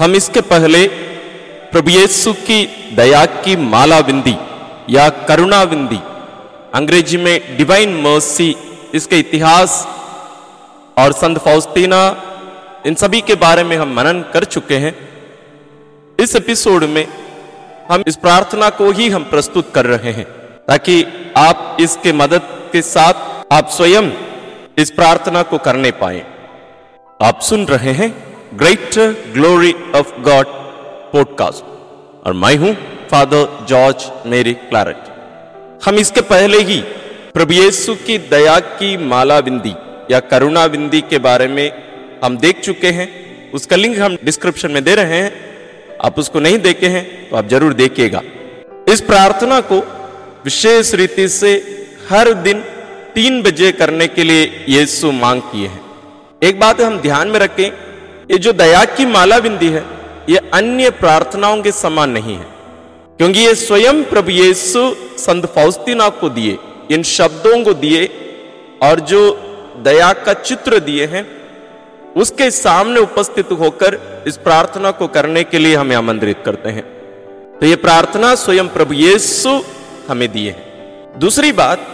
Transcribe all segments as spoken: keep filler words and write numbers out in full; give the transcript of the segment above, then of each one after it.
हम इसके पहले प्रभु यीशु की दया की माला विंदी या करुणा विंदी, अंग्रेजी में डिवाइन मर्सी, इसके इतिहास और संत फाउस्टीना, इन सभी के बारे में हम मनन कर चुके हैं। इस एपिसोड में हम इस प्रार्थना को ही हम प्रस्तुत कर रहे हैं ताकि आप इसके मदद के साथ आप स्वयं इस प्रार्थना को करने पाए। आप सुन रहे हैं great glory of God podcast और मैं हूं फादर जॉर्ज मेरी क्लैरेट। हम इसके पहले ही प्रभु यीशु की दया की माला विंदी या करुणा विंदी के बारे में हम देख चुके हैं। उसका लिंक हम डिस्क्रिप्शन में दे रहे हैं, आप उसको नहीं देखे हैं तो आप जरूर देखिएगा। इस प्रार्थना को विशेष रीति से हर दिन तीन बजे करने के लिए यीशु मांग किए हैं। एक बात हम ध्यान में रखें, ये जो दया की माला बिंदी है ये अन्य प्रार्थनाओं के समान नहीं है, क्योंकि ये स्वयं प्रभु यीशु संत फाउस्टीना को दिए इन शब्दों को दिए और जो दया का चित्र दिए हैं उसके सामने उपस्थित होकर इस प्रार्थना को करने के लिए हमें आमंत्रित करते हैं। तो ये प्रार्थना स्वयं प्रभु यीशु हमें दिए है। दूसरी बात,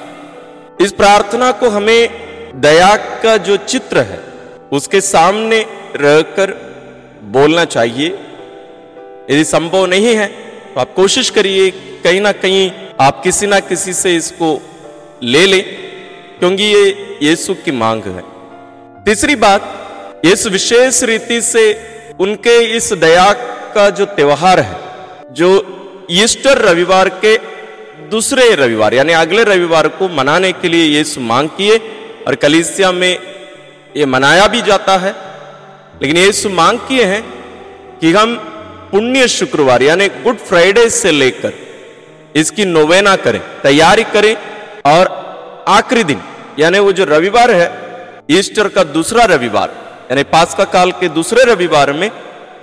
इस प्रार्थना को हमें दया का जो चित्र है उसके सामने रहकर बोलना चाहिए। यदि संभव नहीं है तो आप कोशिश करिए कहीं ना कहीं आप किसी ना किसी से इसको ले लें, क्योंकि ये यीशु की मांग है। तीसरी बात, इस विशेष रीति से उनके इस दया का जो त्योहार है जो ईस्टर रविवार के दूसरे रविवार यानी अगले रविवार को मनाने के लिए यीशु मांग किए और कलीसिया में ये मनाया भी जाता है, लेकिन यीशु मांग किए हैं कि हम पुण्य शुक्रवार यानी गुड फ्राइडे से लेकर इसकी नोवेना करें, तैयारी करें और आखिरी दिन यानी वो जो रविवार है ईस्टर का दूसरा रविवार यानी पास्का काल के दूसरे रविवार में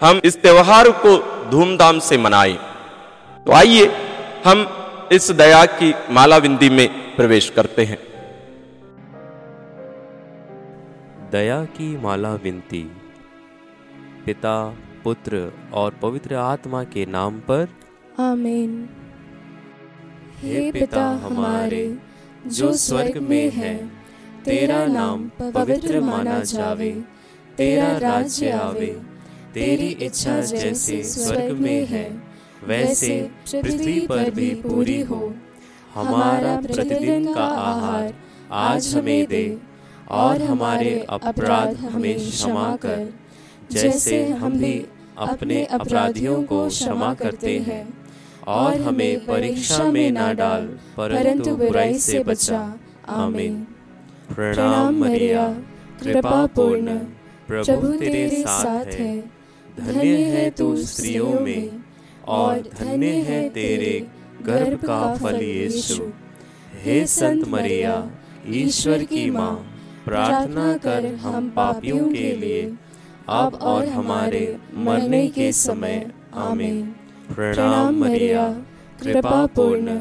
हम इस त्योहार को धूमधाम से मनाएं। तो आइए हम इस दया की माला विंदी में प्रवेश करते हैं। दया की माला विनती। पिता, पुत्र और पवित्र आत्मा के नाम पर आमीन। हे पिता हमारे जो स्वर्ग में है, तेरा नाम पवित्र माना जावे, तेरा राज्य आवे, तेरी इच्छा जैसे स्वर्ग में है वैसे पृथ्वी पर भी पूरी हो। हमारा प्रतिदिन का आहार आज हमें दे और हमारे अपराध हमें क्षमा कर जैसे हम भी अपने अपराधियों को क्षमा करते हैं, और हमें परीक्षा में ना डाल परंतु बुराई से बचा। आमीन। प्रणाम मरिया, कृपा पूर्ण, प्रभु तेरे साथ है, धन्य है तू स्त्रियों में और धन्य है तेरे गर्भ का फल यीशु। हे संत मरिया, ईश्वर की मां, प्रार्थना कर हम पापियों के लिए अब और हमारे मरने के समय। आमीन। प्रणाम मरिया, कृपा पूर्ण,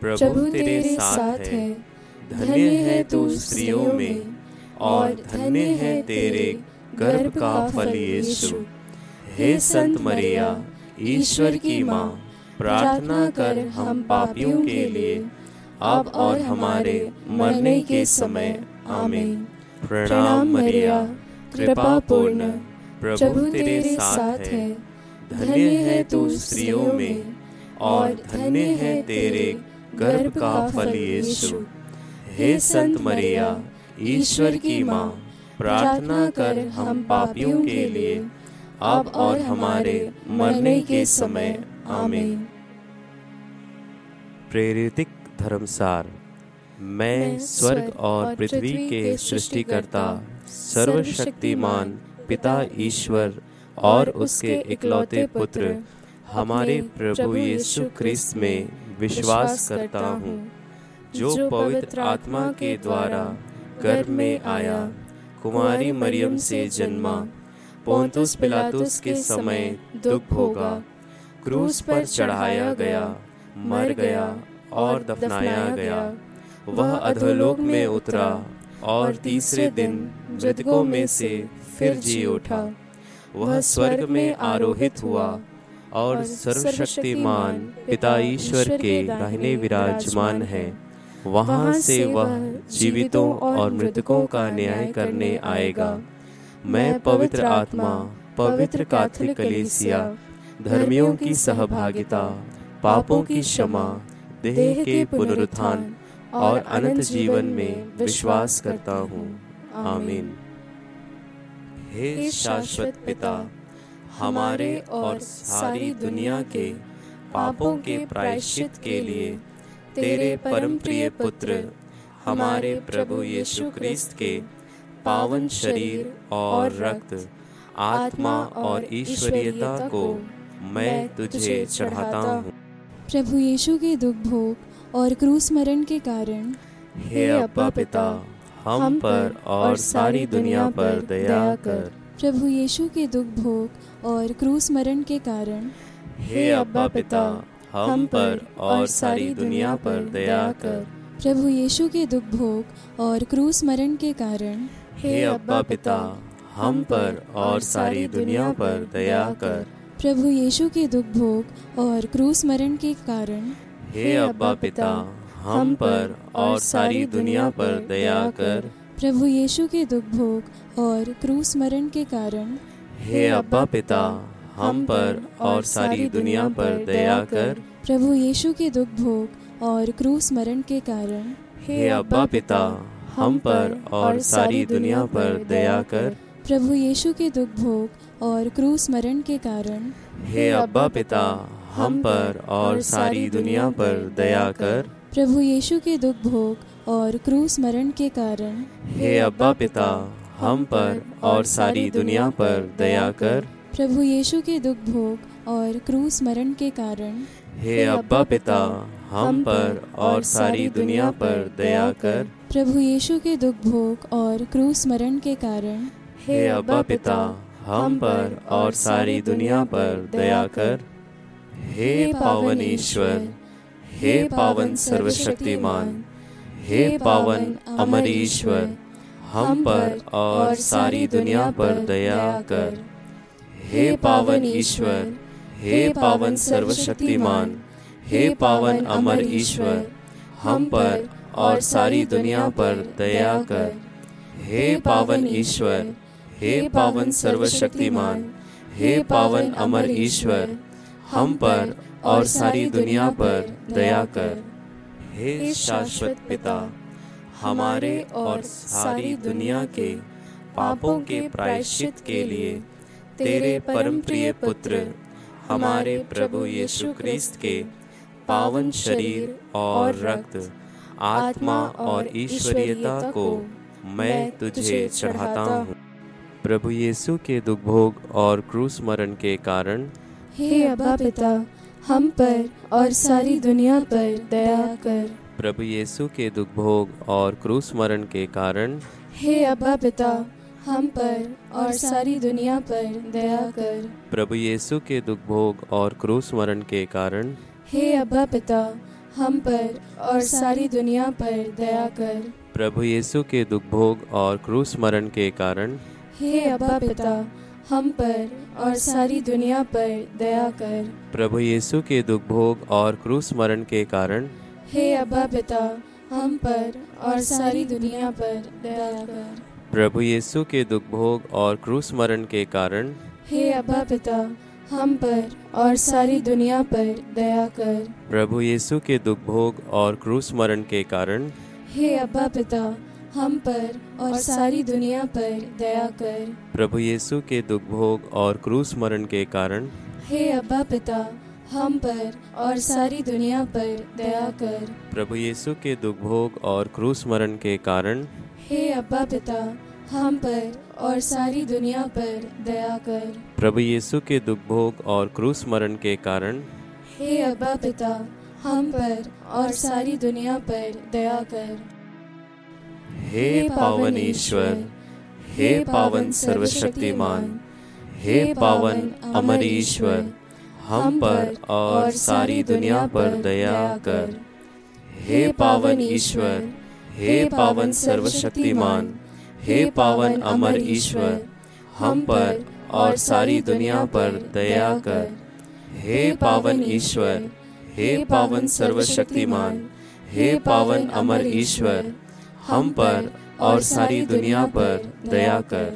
प्रभु तेरे साथ है, धन्य है तू स्त्रियों में और धन्य है तेरे गर्भ का फल यीशु। हे संत मरिया, ईश्वर की मां, प्रार्थना कर हम पापियों के लिए अब और हमारे मरने के समय। आमीन। प्रणाम मरिया, कृपा पूर्ण, प्रभु तेरे साथ है, धन्य है तू स्त्रियों में और धन्य है तेरे गर्भ का फल यीशु। हे संत मरिया, ईश्वर की मां, प्रार्थना कर हम पापियों के लिए अब और हमारे मरने के समय। आमीन। प्रेरितिक धर्मसार। मैं स्वर्ग और पृथ्वी के सृष्टिकर्ता सर्वशक्तिमान पिता ईश्वर और उसके इकलौते पुत्र हमारे प्रभु यीशु क्रिस्त में विश्वास करता हूँ, जो पवित्र आत्मा के द्वारा गर्भ में आया, कुमारी मरियम से जन्मा, पोंतुस पिलातुस के समय दुख भोगा, क्रूस पर चढ़ाया गया, मर गया और दफनाया गया। वह अधोलोक में उतरा और तीसरे दिन मृतकों में से फिर जी उठा, वह स्वर्ग में आरोहित हुआ और सर्वशक्तिमान पिता ईश्वर के दाहिने विराजमान है। वहाँ से वह जीवितों और मृतकों का न्याय करने आएगा। मैं पवित्र आत्मा, पवित्र कैथोलिक कलीसिया, धर्मियों की सहभागिता, पापों की क्षमा, देह के पुनरुत्थान और अनंत जीवन में विश्वास करता हूँ। आमीन। हे शाश्वत पिता, हमारे और सारी दुनिया के पापों के प्रायश्चित के लिए तेरे परम प्रिय पुत्र हमारे प्रभु यीशु क्रिस्त के पावन शरीर और रक्त, आत्मा और ईश्वरीयता को मैं तुझे चढ़ाता हूँ। प्रभु यीशु के दुख भोग और क्रूस मरण के कारण हे अब्बा पिता, हम पर और सारी दुनिया पर दया कर। प्रभु यीशु के दुख भोग और क्रूस मरण के कारण हे अब्बा पिता, हम पर और सारी दुनिया पर दया कर। प्रभु यीशु के दुख भोग और क्रूस मरण के कारण हे अब्बा पिता, हम पर और सारी दुनिया पर दया कर। प्रभु यीशु के दुख भोग और क्रूस मरण के कारण हे अब्बा पिता, हम पर और सारी दुनिया पर दया कर। प्रभु यीशु के दुख भोग और क्रूस मरण के कारण हे अब्बा पिता, हम पर और सारी दुनिया पर दया कर। प्रभु यीशु के दुख भोग और क्रूस मरण के कारण हे अब्बा पिता, हम पर और सारी दुनिया पर दया कर। प्रभु यीशु के दुख भोग और क्रूस मरण के कारण हे अब्बा पिता, हम पर और सारी दुनिया पर दया कर। प्रभु यीशु के दुख भोग और क्रूस मरण के कारण हे अब्बा पिता, हम पर और सारी दुनिया पर दया कर। प्रभु यीशु के दुख भोग और क्रूस मरण के कारण हे अब्बा पिता, हम पर और सारी दुनिया पर दया कर। प्रभु यीशु के दुख भोग और क्रूस मरण के कारण हे अब्बा पिता, हम पर और सारी दुनिया पर दया कर। हे पावन ईश्वर, हे पावन सर्वशक्तिमान, हे पावन अमर ईश्वर, हम पर और सारी दुनिया पर दया कर। हे पावन ईश्वर, हे पावन सर्वशक्तिमान, हे पावन अमर ईश्वर, हम पर और सारी दुनिया पर दया कर। हे पावन ईश्वर, हे पावन सर्वशक्तिमान, हे पावन अमर ईश्वर, हम पर और सारी दुनिया पर दया कर। हे शाश्वत पिता, हमारे और सारी दुनिया के पापों के प्रायश्चित के लिए तेरे परम प्रिय पुत्र हमारे प्रभु यीशु क्रिस्त के पावन शरीर और रक्त, आत्मा और ईश्वरीयता को मैं तुझे चढ़ाता हूँ। प्रभु यीशु के दुख भोग और क्रूस मरण के कारण हे अब्बा पिता, हम पर और सारी दुनिया पर दया कर। प्रभु यीशु के दुख भोग और क्रूस मरण के कारण हे अब्बा पिता, हम पर और सारी दुनिया पर दया कर। प्रभु यीशु के दुख भोग और क्रूस मरण के कारण हे अब्बा पिता, हम पर और सारी दुनिया पर दया कर। प्रभु यीशु के दुख भोग और क्रूस मरण के कारण हे अब्बा पिता, हम पर और सारी दुनिया पर दया कर। प्रभु यीशु के दुख भोग और क्रूस मरण के कारण हे अब्बा पिता, हम पर और सारी दुनिया पर दया कर। प्रभु यीशु के दुख भोग और क्रूस मरण के कारण हे अब्बा पिता, हम पर और सारी दुनिया पर दया कर। प्रभु यीशु के दुख भोग और क्रूस मरण के कारण हे अब्बा पिता, हम पर और सारी दुनिया पर दया कर। प्रभु यीशु के दुख भोग और क्रूस मरण के कारण हे अब्बा पिता, हम पर और सारी दुनिया पर दया कर। प्रभु यीशु के दुख भोग और क्रूस मरण के कारण हे अब्बा पिता, हम पर और सारी दुनिया पर दया कर। प्रभु यीशु के दुख भोग और क्रूस मरण के कारण हे अब्बा पिता, हम पर और सारी दुनिया पर दया कर। हे पावन ईश्वर, हे पावन सर्वशक्तिमान, हे पावन अमर ईश्वर, हम पर और सारी दुनिया पर दया कर। हे पावन ईश्वर, हे पावन सर्वशक्तिमान, हे पावन अमर ईश्वर, हम पर और सारी दुनिया पर दया कर। हे पावन ईश्वर, हे पावन सर्वशक्तिमान, हे पावन अमर ईश्वर, हम पर और सारी दुनिया पर दया कर।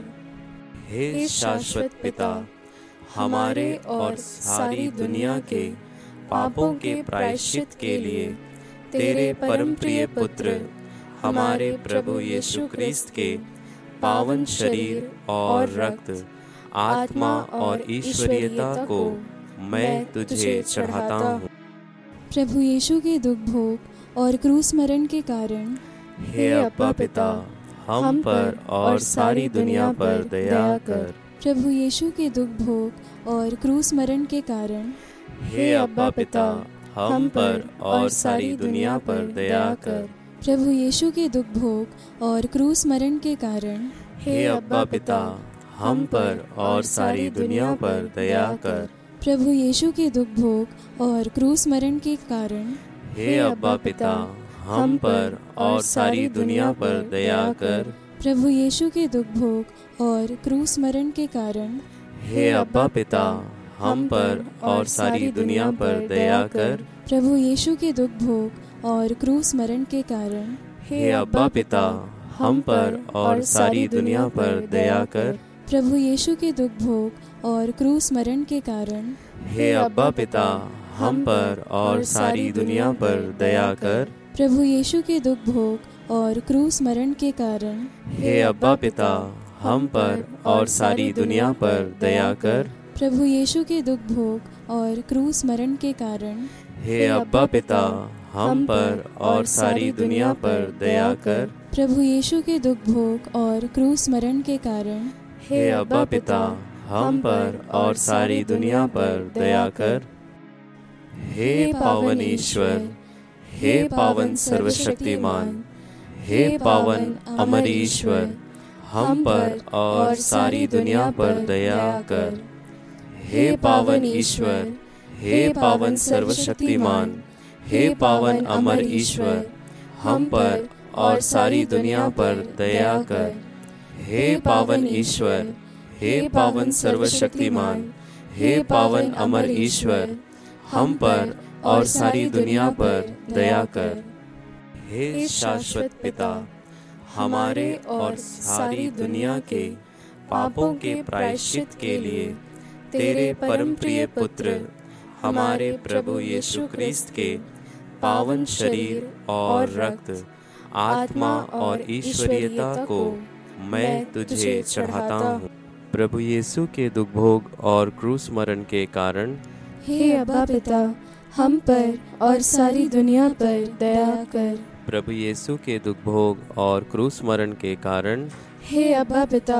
हे शाश्वत पिता, हमारे और सारी दुनिया के पापों के प्रायश्चित के लिए तेरे परम प्रिय पुत्र हमारे प्रभु यीशु क्रिस्त के पावन शरीर और रक्त, आत्मा और ईश्वरीयता को मैं तुझे चढ़ाता हूँ। प्रभु यीशु के दुख भोग और क्रूस मरण के कारण हे अब्बा पिता, हम पर और सारी दुनिया पर दया कर। प्रभु यीशु के दुख भोग और क्रूस मरण के कारण हे अब्बा पिता, हम पर और सारी दुनिया पर दया कर। प्रभु यीशु के दुख भोग और क्रूस मरण के कारण हे अब्बा पिता, हम पर और सारी दुनिया पर दया कर। प्रभु यीशु के दुख भोग और क्रूस मरण के कारण हे अब्बा पिता, हम पर और सारी दुनिया पर दया कर। प्रभु यीशु के दुख भोग और क्रूस मरण के कारण हे अब्बा पिता, हम पर और सारी दुनिया पर दया कर। प्रभु यीशु के दुख भोग और क्रूस मरण के कारण हे अब्बा पिता, हम पर और सारी दुनिया पर दया कर। प्रभु यीशु के दुख भोग और क्रूस मरण के कारण हे अब्बा पिता, हम पर और सारी दुनिया पर दया कर। प्रभु यीशु के दुख भोग और क्रूस मरण के कारण हे अब्बा पिता, हम पर और सारी दुनिया पर दया कर। प्रभु यीशु के दुख भोग और क्रूस मरण के कारण हे अब्बा पिता, हम पर और सारी दुनिया पर दया कर। प्रभु यीशु के दुख भोग और क्रूस मरण के कारण हे अब्बा पिता, हम पर और सारी दुनिया पर दया कर। हे पावन ईश्वर, हे पावन सर्वशक्तिमान, हे पावन अमर ईश्वर, हम पर और सारी दुनिया पर दया कर। हे पावन ईश्वर, हे पावन सर्वशक्तिमान, हे पावन अमर ईश्वर, हम पर और सारी दुनिया पर दया कर। हे पावन ईश्वर, हे पावन सर्वशक्तिमान, हे पावन अमर ईश्वर, हम पर और सारी दुनिया पर दया कर। हे शाश्वत पिता, हमारे और सारी दुनिया के पापों के प्रायश्चित के लिए तेरे परम प्रिय पुत्र हमारे प्रभु यीशु क्रिस्त के पावन शरीर और रक्त, आत्मा और ईश्वरीयता को मैं तुझे चढ़ाता हूँ। प्रभु यीशु के दुख भोग और क्रूस मरण के कारण हे अब्बा पिता, हम पर और सारी दुनिया पर दया कर। प्रभु यीशु के दुख भोग और क्रूस मरण के कारण हे अब्बा पिता,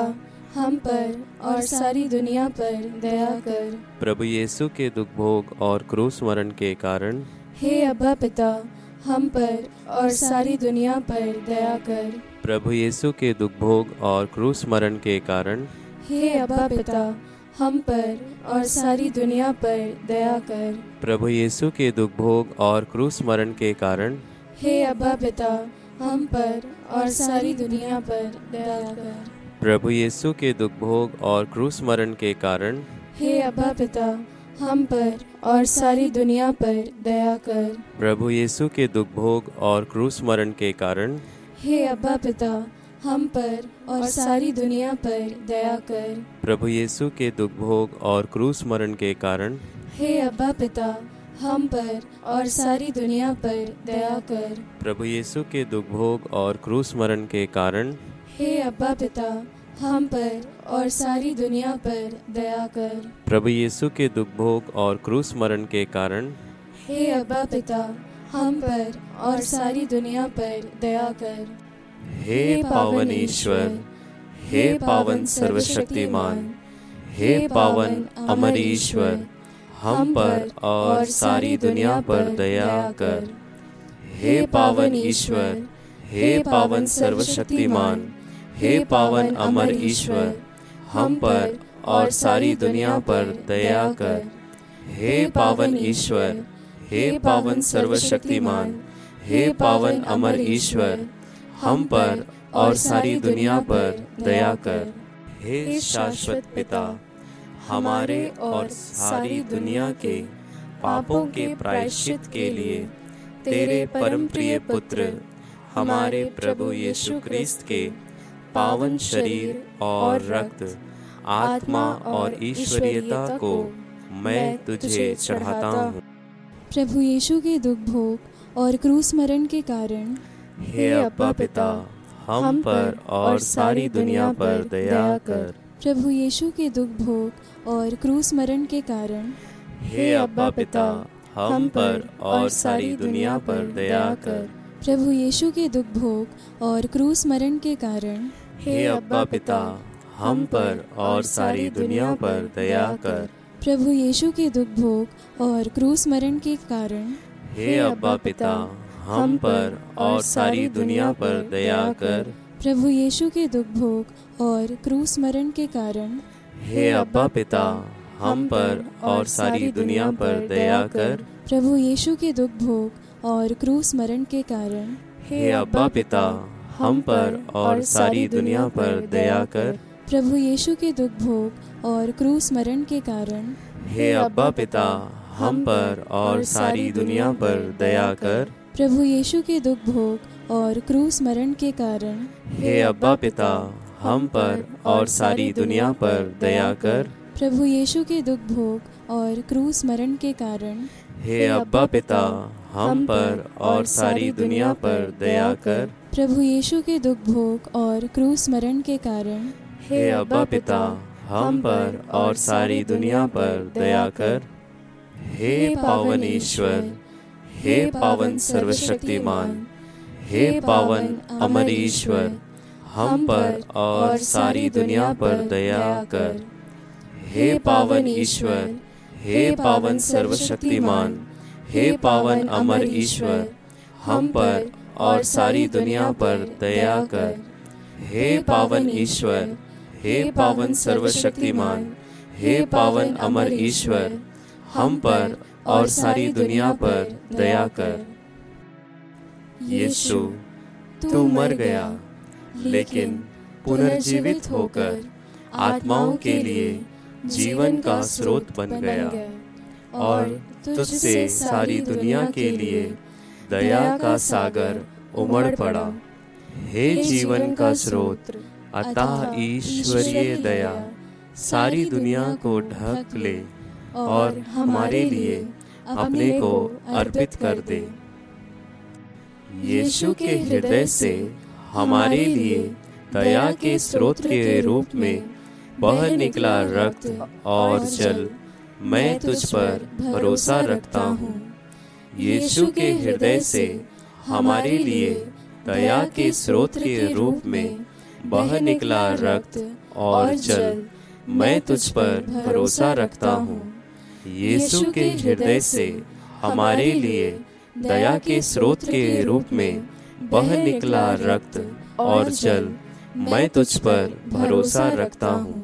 हम पर और सारी दुनिया पर दया कर। प्रभु यीशु के दुख भोग और क्रूस मरण के कारण हे अब्बा पिता, हम पर और सारी दुनिया पर दया कर। प्रभु यीशु के दुख भोग और क्रूस मरण के कारण हे अब्बा पिता, हम पर और सारी दुनिया पर दया कर। प्रभु यीशु के दुख भोग और क्रूस मरण के कारण हे अब्बा पिता, हम पर और सारी दुनिया पर दया कर। प्रभु यीशु के दुख भोग और क्रूस मरण के कारण हे अब्बा पिता, हम पर और सारी दुनिया पर दया कर। प्रभु यीशु के दुख भोग और क्रूस मरण के कारण हे अब्बा पिता, हम पर और सारी दुनिया पर दया कर। प्रभु यीशु के दुख भोग और क्रूस मरण के कारण हे अब्बा पिता, हम पर और सारी दुनिया पर दया कर। प्रभु यीशु के दुख भोग और क्रूस मरण के कारण हे अब्बा पिता, हम पर और सारी दुनिया पर दया कर। प्रभु यीशु के दुख भोग और क्रूस मरण के कारण हे अब्बा पिता, हम पर और सारी दुनिया पर दया कर। हे पावन ईश्वर, हे पावन सर्वशक्तिमान, हे पावन अमर ईश्वर, हम पर और सारी दुनिया पर दया कर। हे पावन ईश्वर, हे पावन सर्वशक्तिमान, हे पावन अमर ईश्वर, हम पर और सारी दुनिया पर दया कर। हे पावन ईश्वर, हे पावन सर्वशक्तिमान, हे पावन अमर ईश्वर, हम पर और सारी दुनिया पर दया कर। हे शाश्वत पिता, हमारे और सारी दुनिया के पापों के प्रायश्चित के लिए तेरे परम प्रिय पुत्र हमारे प्रभु यीशु क्रिस्त के पावन शरीर और रक्त, आत्मा और ईश्वरीयता को मैं तुझे चढ़ाता हूँ। प्रभु यीशु के दुख भोग और क्रूस मरण के कारण हे अपा पिता, हम पर और सारी दुनिया पर दया कर। प्रभु यीशु के दुख भोग और क्रूस मरण के कारण हे अब्बा पिता, हम पर और सारी दुनिया पर दया कर। प्रभु यीशु के दुख भोग और क्रूस मरण के कारण हे अब्बा पिता, हम पर और सारी दुनिया पर दया कर। प्रभु यीशु के दुख भोग और क्रूस मरण के कारण हे अब्बा पिता, हम पर और सारी दुनिया पर दया कर। प्रभु यीशु के दुख भोग और क्रूस मरण के कारण हे अब्बा पिता, हम पर और सारी दुनिया पर दया कर। प्रभु यीशु के दुख भोग और क्रूस मरण के कारण हे अब्बा पिता, हम पर और सारी दुनिया पर दया कर। प्रभु यीशु के दुख भोग और क्रूस मरण के कारण हे अब्बा पिता, हम पर और सारी दुनिया पर दया कर। प्रभु यीशु के दुख भोग और क्रूस मरण के कारण हे अब्बा पिता, हम पर और सारी दुनिया पर दया कर। प्रभु यीशु के दुख भोग और क्रूस मरण के कारण हे अब्बा पिता, हम पर और सारी दुनिया पर दया कर। प्रभु यीशु के दुख भोग और क्रूस मरण के कारण हे अब्बा पिता, हम पर और सारी दुनिया पर दया कर। हे पावन ईश्वर, हे पावन सर्वशक्तिमान, हे पावन अमर ईश्वर, हम पर और सारी दुनिया पर दया कर। हे पावन ईश्वर, हे पावन सर्वशक्तिमान, हे पावन अमर ईश्वर, हम पर और सारी दुनिया पर दया कर। हे पावन ईश्वर, हे पावन सर्वशक्तिमान, हे पावन अमर ईश्वर, हम पर और सारी दुनिया पर दया कर। यीशु, तू मर गया, लेकिन पुनर्जीवित होकर आत्माओं के लिए जीवन का स्रोत बन गया और तुझसे सारी दुनिया के लिए दया का सागर उमड़ पड़ा। हे जीवन का स्रोत, अतः ईश्वरीय दया सारी दुनिया को ढक ले और हमारे लिए अपने को अर्पित कर दे। यीशु के हृदय से हमारे लिए दया के स्रोत के रूप में बह निकला रक्त और जल, मैं तुझ पर भरोसा रखता हूँ। यीशु के हृदय से हमारे लिए दया के स्रोत के रूप में बह निकला रक्त और जल, मैं तुझ पर भरोसा रखता हूँ। यीशु के हृदय से हमारे लिए दया के स्रोत के रूप में बह निकला रक्त और जल, मैं तुझ पर भरोसा रखता हूँ।